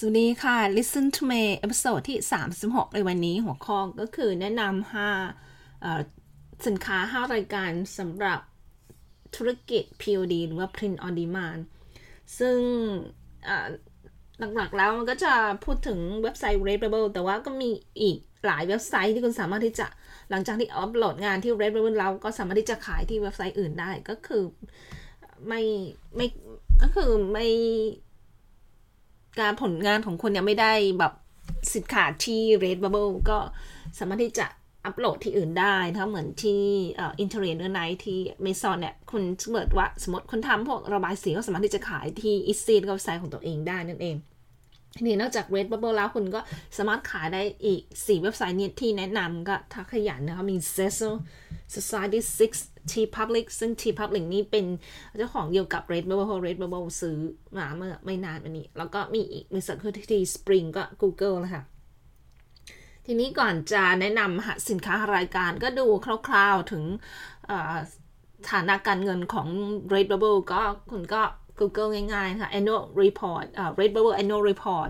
สวัสดีค่ะ Listen to Me เอพิโซดที่36ในวันนี้หัวข้อก็คือแนะนำ5สินค้า5รายการสำหรับธุรกิจ POD หรือว่า Print on Demand ซึ่งหลักๆแล้วมันก็จะพูดถึงเว็บไซต์ Redbubble แต่ว่าก็มีอีกหลายเว็บไซต์ที่คุณสามารถที่จะหลังจากที่อัปโหลดงานที่ Redbubble แล้วก็สามารถที่จะขายที่เว็บไซต์อื่นได้ก็คือไม่การผลงานของคุณเนี่ยไม่ได้แบบสิทธิ์ขาดที่ Redbubble ก็สามารถที่จะอัปโหลดที่อื่นได้นะคะเหมือนที่Internet or Night ที่ Amazon เนี่ยคุณเปิดว่าสมมติคุณทำพวกระบายสีก็สามารถที่จะขายที่ EC เว็บไซต์ของตัวเองได้นั่นเองทีนี้นอกจาก Redbubble แล้วคุณก็สามารถขายได้อีก4เว็บไซต์นี้ที่แนะนำก็ถ้าขยันนะคะมี Cecil Society 6 T Public ซึ่ง T Public นี่เป็นเจ้าของเดียวกับ Redbubble ซื้อมาเมื่อไม่นานมานี้แล้วก็มีอีกบริษัทคือที่ Spring ก็ Google นะคะทีนี้ก่อนจะแนะนำสินค้ารายการก็ดูคร่าวๆถึงฐานะการเงินของ Redbubble ก็คุณก็ Google ง่ายๆค่ะ Annual Report Redbubble Annual Report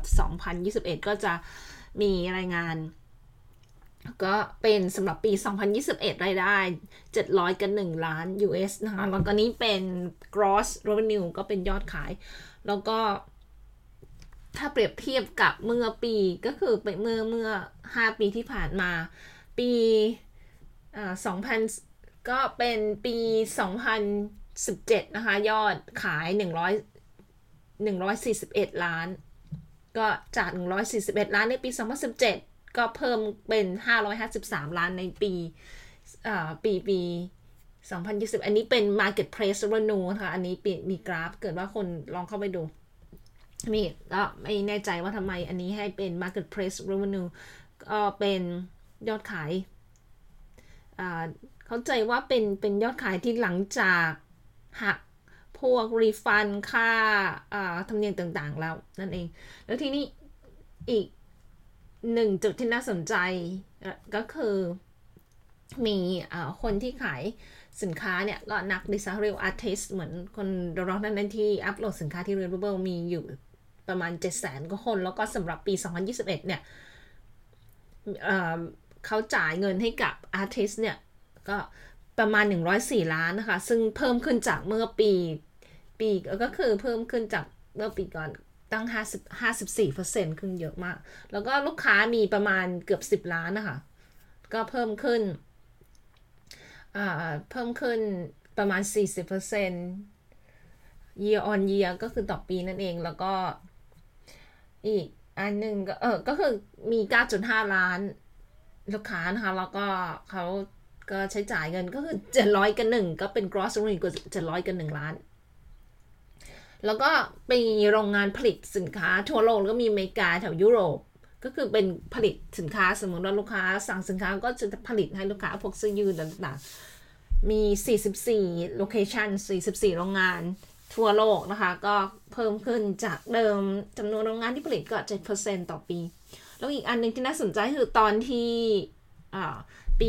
2021ก็จะมีรายงานก็เป็นสำหรับปี2021รายได้701ล้าน US นะคะแล้วก็นี้เป็น Gross Revenue ก็เป็นยอดขายแล้วก็ถ้าเปรียบเทียบกับเมื่อปีก็คือไปเมื่อ5ปีที่ผ่านมาปี2000ก็เป็นปี2017นะคะยอดขาย141ล้านก็จาก141ล้านในปี2017ก็เพิ่มเป็น553ล้านในปี2020อันนี้เป็น Marketplace Revenue นะคะอันนี้มีกราฟเกิดว่าคนลองเข้าไปดูนี่ก็ไม่แน่ใจว่าทำไมอันนี้ให้เป็น Marketplace Revenue ก็เป็นยอดขายเข้าใจว่าเป็นยอดขายที่หลังจากหักพวก refund ค่าธรรมเนียมต่างๆแล้วนั่นเองแล้วทีนี้อีกหนึ่งจุดที่น่าสนใจก็คือมีคนที่ขายสินค้าเนี่ยก็นัก Digital Artist เหมือนคนร้องนั้นที่อัปโหลดสินค้าที่ Redbubble มีอยู่ประมาณ 700,000 กว่าคนแล้วก็สำหรับปี2021เนี่ยเขาจ่ายเงินให้กับ Artist เนี่ยก็ประมาณ104ล้านนะคะซึ่งเพิ่มขึ้นจากเมื่อปีก็คือเพิ่มขึ้นจากเมื่อปีก่อนตั้ง 54% ขึ้นเยอะมากแล้วก็ลูกค้ามีประมาณเกือบ10ล้านนะคะก็เพิ่มขึ้นประมาณ 40% year on year ก็คือต่อปีนั่นเองแล้วก็อีกอันหนึ่งก็คือมี 9.5 ล้านลูกค้านะคะแล้วก็เขาก็ใช้จ่ายเงินก็คือ700กัน1ก็เป็น gross revenue ก็700กัน1ล้านแล้วก็เป็นโรงงานผลิตสินค้าทั่วโลกก็มีอเมริกาแถวยุโรปก็คือเป็นผลิตสินค้าสมมุติว่าลูกค้าสั่งสินค้าก็จะผลิตให้ลูกค้าพวกเสื้อยืดต่างๆมี44 location 44โรงงานทั่วโลกนะคะก็เพิ่มขึ้นจากเดิมจำนวนโรงงานที่ผลิตก็ 7% ต่อปีแล้วอีกอันนึงที่น่าสนใจคือตอนที่ปี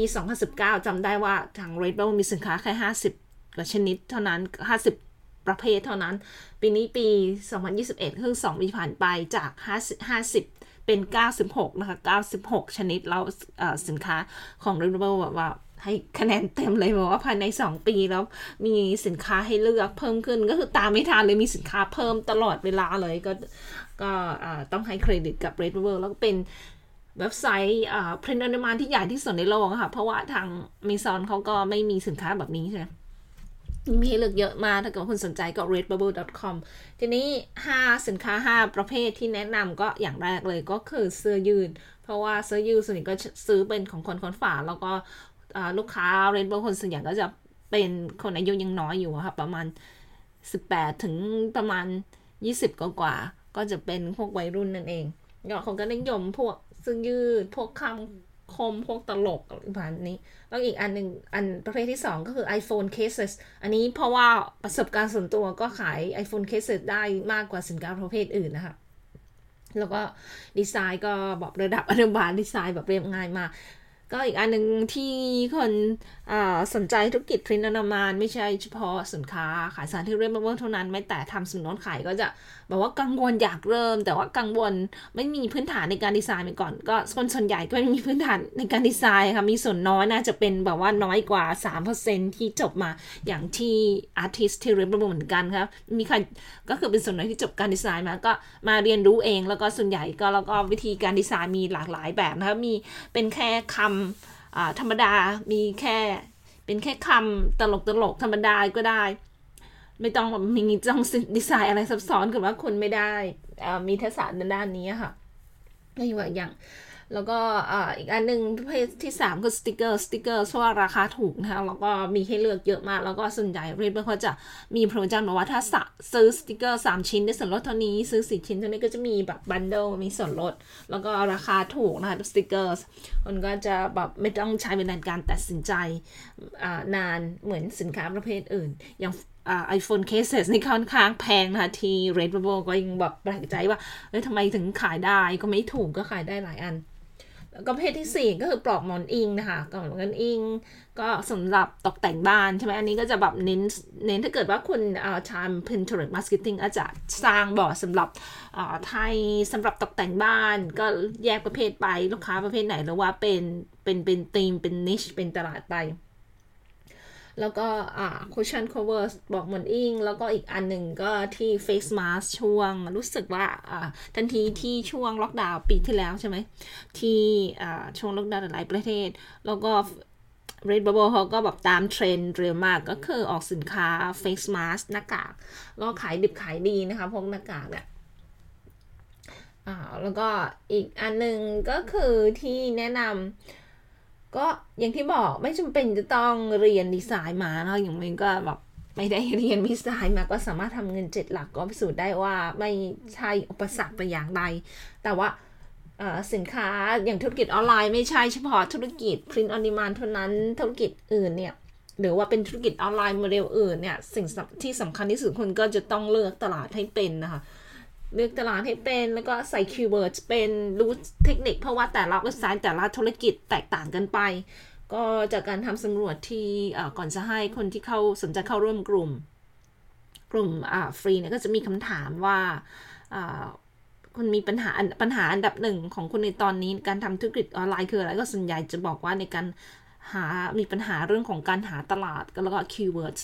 2019จำได้ว่าทาง Redbubble มีสินค้าแค่50กว่าชนิดเท่านั้น50ประเภทเท่านั้นปีนี้ปี2021คือ2ปีผ่านไปจาก50เป็น96นะคะ96ชนิดแล้วสินค้าของ Redbubble แบบว่าให้คะแนนเต็มเลยบอกว่าภายใน2ปีแล้วมีสินค้าให้เลือกเพิ่มขึ้นก็คือตามไม่ทันเลยมีสินค้าเพิ่มตลอดเวลาเลยก็ต้องให้เครดิตกับ Redbubble แล้วก็เป็นเว็บไซต์Print on Demand ที่ใหญ่ที่สุดในโลกค่ะเพราะว่าทาง Amazon เขาก็ไม่มีสินค้าแบบนี้ใช่มั้ยมีให้เลือกเยอะมากถ้าเกิดคุณสนใจก็ redbubble.com ทีนี้5สินค้า5ประเภทที่แนะนำก็อย่างแรกเลยก็คือเสื้อยืดเพราะว่าเสื้อยืดส่วนใหญ่ก็ซื้อเป็นของคนฝาแล้วก็ลูกค้า Redbubble คนส่วนใหญ่ก็จะเป็นคนอายุยังน้อยอยู่ค่ะประมาณ18ถึงประมาณ20กว่าก็จะเป็นพวกวัยรุ่นนั่นเองเขาก็นิยมพวกเสื้อยืดพวกคมพวกตลกผ่านนี้แล้วอีกอันนึงอันประเภทที่2ก็คือ iPhone Cases อันนี้เพราะว่าประสบการณ์ส่วนตัวก็ขาย iPhone Cases ได้มากกว่าสินค้าประเภทอื่นนะคะแล้วก็ดีไซน์ก็บอกระดับอนุบาลดีไซน์แบบเรียบง่ายมาก ก็อีกอันนึงที่คนสนใจธุรกิจ Print on Demand ไม่ใช่เฉพาะสินค้าขายสารที่เรียกว่าเท่านั้นไม่แต่ทำสินค้าขายก็จะแบบว่ากังวลอยากเริ่มแต่ว่ากังวลไม่มีพื้นฐานในการดีไซน์ไปก่อนก็คนส่วนใหญ่ก็ไม่มีพื้นฐานในการดีไซน์ค่ะมีส่วนน้อยน่าจะเป็นแบบว่าน้อยกว่า 3% ที่จบมาอย่างที่ artist ที่เรียนประมวลเหมือนกันครับมีใครก็คือเป็นส่วนน้อยที่จบการดีไซน์มาก็มาเรียนรู้เองแล้วก็ส่วนใหญ่ก็แล้วก็วิธีการดีไซน์มีหลากหลายแบบนะคะมีเป็นแค่คำธรรมดามีแค่เป็นแค่คำตลกธรรมดาก็ได้ไม่ต้องมีต้องดีไซน์อะไรซับซ้อนคือว่าคนไม่ได้มีทักษะด้านนี้ค่ะก็อย่างแล้วก็อีกอันนึงเพจที่3คือสติ๊กเกอร์เพราะว่าราคาถูกนะคะแล้วก็มีให้เลือกเยอะมากแล้วก็ส่วนใหญ่เรทเขาจะมีโปรโมชั่นบอกว่าถ้าซื้อสติ๊กเกอร์3ชิ้นได้ส่วนลดเท่านี้ซื้อ4ชิ้นเท่านี้ก็จะมีแบบบันเดิลมีส่วนลดแล้วก็ราคาถูกนะคะสติ๊กเกอร์คนก็จะแบบไม่ต้องใช้เวลาในการตัดสินใจนานเหมือนสินค้าประเภทอื่นอย่างiPhone Cases นี่ค่อนข้างแพงนะคะที่ Redbubble ก็ยังแบบแปลกใจว่าเอ้ยทำไมถึงขายได้ก็ไม่ถูกก็ขายได้หลายอันแล้วก็ประเภทที่4ก็คือปลอกหมอนอิงนะคะปลอกหมอนอิงก็สำหรับตกแต่งบ้านใช่ไหมอันนี้ก็จะแบบเน้นถ้าเกิดว่าคุณใช้ Pinterest Marketing อาจจะสร้างบอร์ดสำหรับไทยสำหรับตกแต่งบ้านก็แยกประเภทไปลูกค้าประเภทไหนหรือว่าเป็นธีมเป็น niche เป็นตลาดไปแล้วก็cushion cover บอกเหมือนอิงแล้วก็อีกอันหนึ่งก็ที่ face mask ช่วงรู้สึกว่าทันทีที่ช่วงล็อกดาวน์ปีที่แล้วใช่ไหมที่ช่วงล็อกดาวน์หลายประเทศแล้วก็ Redbubble เขาก็แบบตามเทรนด์เร็วมากก็คือออกสินค้า face mask หน้ากากก็ขายดิบขายดีนะคะพวกหน้ากากเนี่ยแล้วก็อีกอันหนึ่งก็คือที่แนะนำก็อย่างที่บอกไม่จำเป็นจะต้องเรียนดีไซน์มาเนาะอย่างมันก็แบบไม่ได้เรียนดีไซน์มาก็สามารถทำเงิน7หลักก็พิสูจน์ได้ว่าไม่ใช่อุปสรรคแต่อย่างใดแต่ว่าสินค้าอย่างธุรกิจออนไลน์ไม่ใช่เฉพาะธุรกิจ Print on Demand เท่านั้นธุรกิจอื่นเนี่ยหรือว่าเป็นธุรกิจออนไลน์โมเดลอื่นเนี่ยสิ่งที่สำคัญที่สุดคนก็จะต้องเลือกตลาดให้เป็นนะคะเลือกตลาดให้เป็นแล้วก็ใส่คีย์เวิร์ดเป็นรู้เทคนิคเพราะว่าแต่ละเว็บไซต์แต่ละธุรกิจแตกต่างกันไปก็จากการทำสำรวจที่ก่อนจะให้คนที่เข้าสนใจเข้าร่วมกลุ่มฟรีเนี่ยก็จะมีคำถามว่าคุณมีปัญหาอันดับหนึ่งของคุณในตอนนี้การทำธุรกิจออนไลน์คืออะไรก็ส่วนใหญ่จะบอกว่าในการหามีปัญหาเรื่องของการหาตลาดแล้วก็คีย์เวิร์ด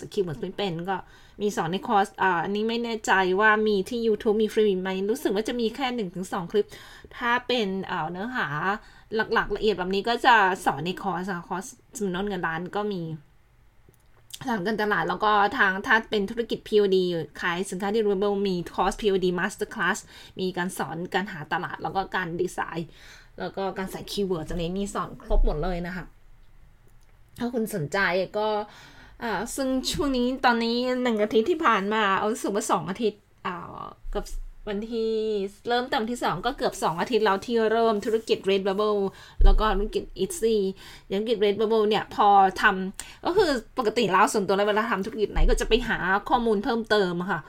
ไม่เป็นก็มีสอนในคอร์สอันนี้ไม่แน่ใจว่ามีที่ YouTube มีฟรีไหมรู้สึกว่าจะมีแค่ 1-2 คลิปถ้าเป็นเนื้อหาหลักๆละเอียดแบบนี้ก็จะสอนในคอร์สจำนวนเงินล้านก็มีสอนกันตลาดแล้วก็ทางถ้าเป็นธุรกิจ POD ขายสินค้าที่ Redbubble มีคอร์ส POD Masterclass มีการสอนการหาตลาดแล้วก็การดีไซน์แล้วก็การใส่คีย์เวิร์ดอะไรนี่สอนครบหมดเลยนะคะถ้าคุณสนใจก็ซึ่งช่วงนี้ตอนนี้1อาทิตย์ที่ผ่านมาเอารู้สึกว่า2อาทิตย์กับวันที่เริ่มตั้งที่2ก็เกือบ2อาทิตย์แล้วที่เริ่มธุรกิจ Redbubble แล้วก็ธุรกิจ Etsy อย่างธุรกิจ Redbubble เนี่ยพอทำก็คือปกติแล้วส่วนตัวแล้วเวลาทำธุรกิจไหนก็จะไปหาข้อมูลเพิ่มเติมค่ะ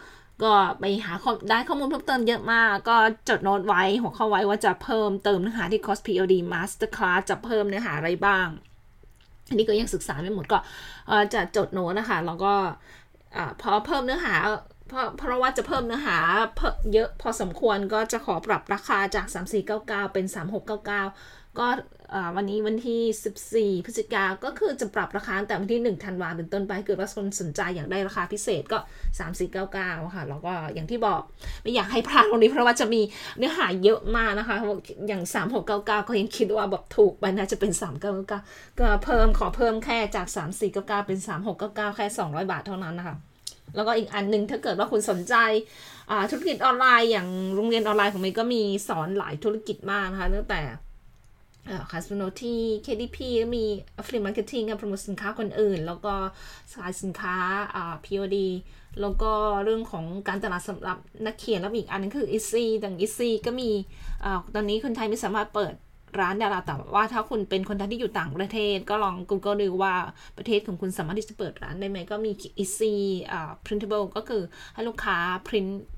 ก็ไปหาได้ข้อมูลเพิ่มเติมเยอะมากก็จดโน้ตไว้หัวข้อไว้ว่าจะเพิ่มเติมเนื้อหาที่ Course POD Masterclass จะเพิ่มเนื้อหาอะไรบ้างอันนี้ก็ยังศึกษาไม่หมดก็จะจดโน้ตนะคะแล้วก็พอเพิ่มเนื้อหาเพราะว่าจะเพิ่มเนื้อหาเยอะพอสมควรก็จะขอปรับราคาจาก3499เป็น3699ก็วันนี้วันที่14พฤศจิกายนก็คือจะปรับราคาตั้งแต่วันที่1ธันวาคมเป็นต้นไปเกิดว่าคนสนใจอยากได้ราคาพิเศษก็3499ค่ะแล้วก็อย่างที่บอกไม่อยากให้พลาดตรงนี้เพราะว่าจะมีเนื้อหาเยอะมากนะคะอย่าง3699ก็ยังคิดว่าแบบถูกไปน่าจะเป็น3999ก็ขอเพิ่มแค่จาก3499เป็น3699แค่200บาทเท่านั้นนะคะแล้วก็อีกอันนึงถ้าเกิดว่าคุณสนใจธุรกิจออนไลน์อย่างโรงเรียนออนไลน์ของมันก็มีสอนหลายธุรกิจมากนะคะตั้งแต่คาสโนที่ KDP มี Free Marketing กับโปรโมทสินค้าคนอื่นแล้วก็ขายสินค้าPOD แล้วก็เรื่องของการตลาดสำหรับนักเขียนแล้วอีกอันนึงคือ EC อย่าง EC ก็มีตอนนี้คนไทยไม่สามารถเปิด ร้านดาราแต่ว่าถ้าคุณเป็นคนที่อยู่ต่างประเทศก็ลอง Google ดูว่าประเทศของคุณสามารถที่จะเปิดร้านได้ไหมก็มี EC Printable ก็คือให้ลูกค้า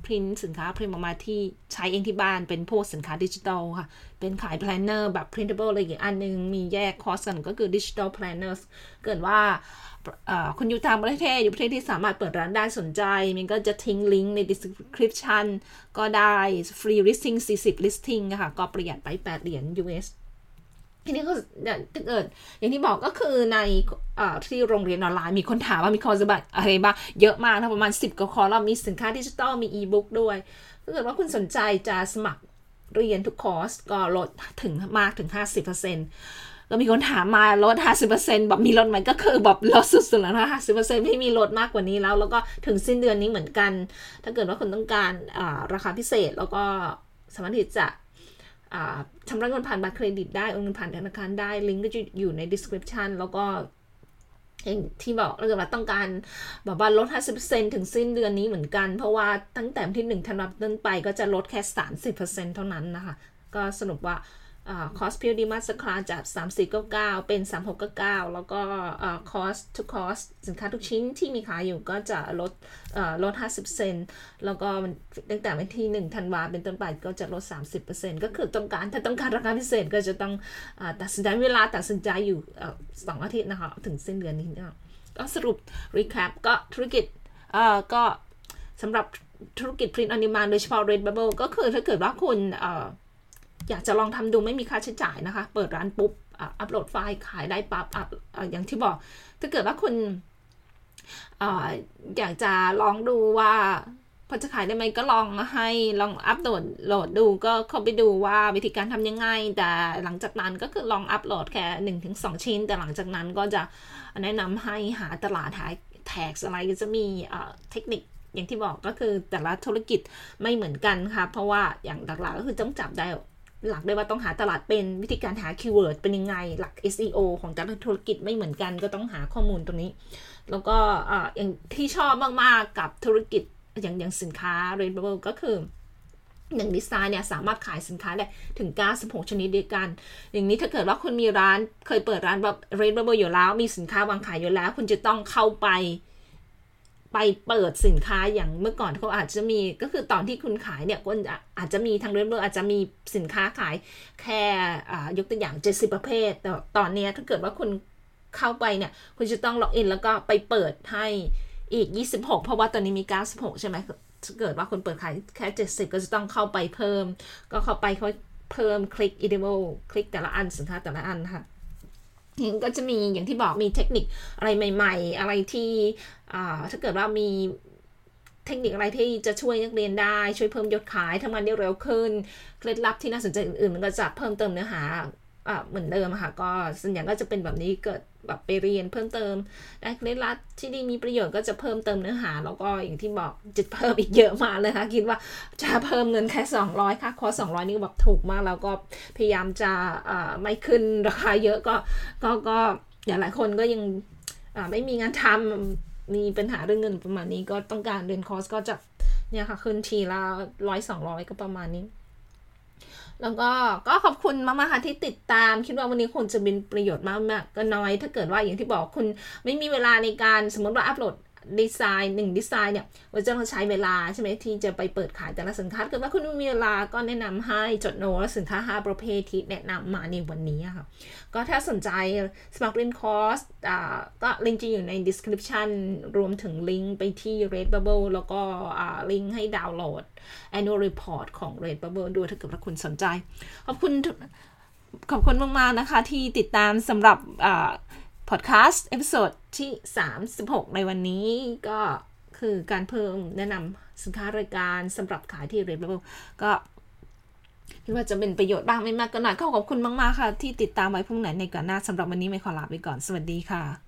print สินค้า print ออกมาที่ใช้เองที่บ้านเป็นโพสต์สินค้า Digital ค่ะเป็นขาย Planner แบบ Printable อะไรอย่างอันนึงมีแยกคอร์สกันก็คือ Digital Planners เกิดว่าคุณอยู่ต่างประเทศอยู่ประเทศที่สามารถเปิดร้านได้สนใจมันก็จะทิ้งลิงก์ใน description ก็ได้ free listing 40 listing นะคะก็ประหยัดไป$8 US ทีนี้ก็ถ้าเกิดอย่างที่บอกก็คือในที่โรงเรียนออนไลน์มีคนถามว่ามีคอร์สบัตรอะไรบ้างเยอะมากนะประมาณ10กว่าคอร์สแล้วมีสินค้าดิจิตอลมี e-book ด้วยถ้าเกิดว่าคุณสนใจจะสมัครเรียนทุกคอร์สก็ลดถึงมากถึง 50%ก็มีคนถามมาลด 50% แบบมีลดไหมก็คือแบบลดสุดๆแล้วนะ 50% ไม่มีลดมากกว่านี้แล้วก็ถึงสิ้นเดือนนี้เหมือนกันถ้าเกิดว่าคุณต้องการราคาพิเศษแล้วก็สามารถที่จะชำระเงินผ่านบัตรเครดิตได้โอนเงินผ่านธนาคารได้ลิงก์ก็จะอยู่ใน description แล้วก็ที่บอกถ้าเกิดว่าต้องการแบบว่าลด 50% ถึงสิ้นเดือนนี้เหมือนกันเพราะว่าตั้งแต่วันที่1ธันวาคมต้นไปก็จะลดแค่ 30% เท่านั้นนะคะก็สรุปว่าคอร์ส POD Masterclass จาก $34.99 เป็น $36.99 แล้วก็คอร์สทุกคอร์สสินค้าทุกชิ้นที่มีขายอยู่ก็จะลด 50% แล้วก็ตั้งแต่วันที่1ธันวาคมเป็นต้นไปก็จะลด 30% ก็คือต้องการถ้าต้องการราคาพิเศษก็จะต้องตัดสินใจเวลาตัดสินใจอยู่2อาทิตย์นะคะถึงสิ้นเดือนนี้นะก็สรุป recap ก็ธุรกิจก็สำหรับธุรกิจ Print on Demand โดยเฉพาะ Redbubble ก็คือถ้าเกิดว่าคุณอยากจะลองทำดูไม่มีค่าใช้จ่ายนะคะเปิดร้านปุ๊บอัพโหลดไฟล์ขายได้ปั๊บอย่างที่บอกถ้าเกิดว่าคุณอยากจะลองดูว่าพอจะขายได้ไหมก็ลองให้ลองอัพโหลดดูก็เข้าไปดูว่าวิธีการทำยังไงแต่หลังจากนั้นก็คือลองอัพโหลดแค่ 1-2 ชิ้นแต่หลังจากนั้นก็จะแนะนำให้หาตลาดหาแท็กอะไรก็จะมีเทคนิคอย่างที่บอกก็คือแต่ละธุรกิจไม่เหมือนกันค่ะเพราะว่าอย่างหลักๆก็คือต้องจับได้หลักได้ว่าต้องหาตลาดเป็นวิธีการหาคีย์เวิร์ดเป็นยังไงหลัก SEO ของแต่ละธุรกิจไม่เหมือนกันก็ต้องหาข้อมูลตรงนี้แล้วก็อย่างที่ชอบมากๆกับธุรกิจอย่างสินค้า Redbubble ก็คืออย่างดีไซน์เนี่ยสามารถขายสินค้าได้ถึง96ชนิดด้วยกันอย่างนี้ถ้าเกิดว่าคุณมีร้านเคยเปิดร้านแบบ Redbubble อยู่แล้วมีสินค้าวางขายอยู่แล้วคุณจะต้องเข้าไปเปิดสินค้าอย่างเมื่อก่อนเขาอาจจะมีก็คือตอนที่คุณขายเนี่ยก็อาจจะมีทางเรื่องอาจจะมีสินค้าขายแค่ยกตัวอย่าง70ประเภทแต่ตอนนี้ถ้าเกิดว่าคุณเข้าไปเนี่ยคุณจะต้องล็อกอินแล้วก็ไปเปิดให้อีก26เพราะว่าตอนนี้มี96ใช่ไหมถ้าเกิดว่าคุณเปิดขายแค่70ก็จะต้องเข้าไปเพิ่มก็เข้าไปเพิ่มคลิกอีเดโมคลิกแต่ละอันสินค้าแต่ละอันค่ะก็จะมีอย่างที่บอกมีเทคนิคอะไรใหม่ๆอะไรที่ถ้าเกิดว่ามีเทคนิคอะไรที่จะช่วยนักเรียนได้ช่วยเพิ่มยอดขายทำงานได้เร็วขึ้นเคล็ดลับที่น่าสนใจอื่นๆมันก็จะเพิ่มเติมเนื้อหาเหมือนเดิมค่ะก็ส่วนใหญ่ก็จะเป็นแบบนี้เกิดแบบไปเรียนเพิ่มเติมได้เคล็ดลับที่ดีมีประโยชน์ก็จะเพิ่มเติมเนื้อหาแล้วก็อย่างที่บอกจะเพิ่มอีกเยอะมากเลยค่ะคิดว่าจะเพิ่มเงินแค่200ค่ะคอร์ส200นี่แบบถูกมากแล้วก็พยายามจะไม่ขึ้นราคาเยอะก็อย่างหลายคนก็ยังไม่มีงานทำมีปัญหาเรื่องเงินประมาณนี้ก็ต้องการเรียนคอร์สก็จะเนี่ยค่ะขึ้นทีละ100-200ก็ประมาณนี้แล้วก็ขอบคุณมากๆค่ะที่ติดตามคิดว่าวันนี้คงจะเป็นประโยชน์มากๆก็น้อยถ้าเกิดว่าอย่างที่บอกคุณไม่มีเวลาในการสมมติว่าอัพโหลดดีไซน์1ดีไซน์เนี่ยว่าจะต้องใช้เวลาใช่ไหมที่จะไปเปิดขายแต่ละสินค้าเกิดว่าคุณไม่มีเวลาก็แนะนำให้จดโน้ตสินค้า5ประเภทที่แนะนำมาในวันนี้ค่ะก็ถ้าสนใจสมัครเรียนคอร์สก็ลิงก์จะอยู่ใน description รวมถึงลิงก์ไปที่ Redbubble แล้วก็ลิงก์ให้ดาวน์โหลด Annual Report ของ Redbubble ด้วยถ้าเกิดว่าคุณสนใจขอบคุณมากๆนะคะที่ติดตามสำหรับพอดแคสต์เอพิโซดที่36ในวันนี้ก็คือการเพิ่มแนะนำสินค้ารายการสำหรับขายที่ Redbubble ก็คิดว่าจะเป็นประโยชน์บ้างไม่มากก็น้อยขอบคุณมากๆค่ะที่ติดตามไว้พรุ่งไหนในก่อนหน้าสำหรับวันนี้ไม่ขอลาไปก่อนสวัสดีค่ะ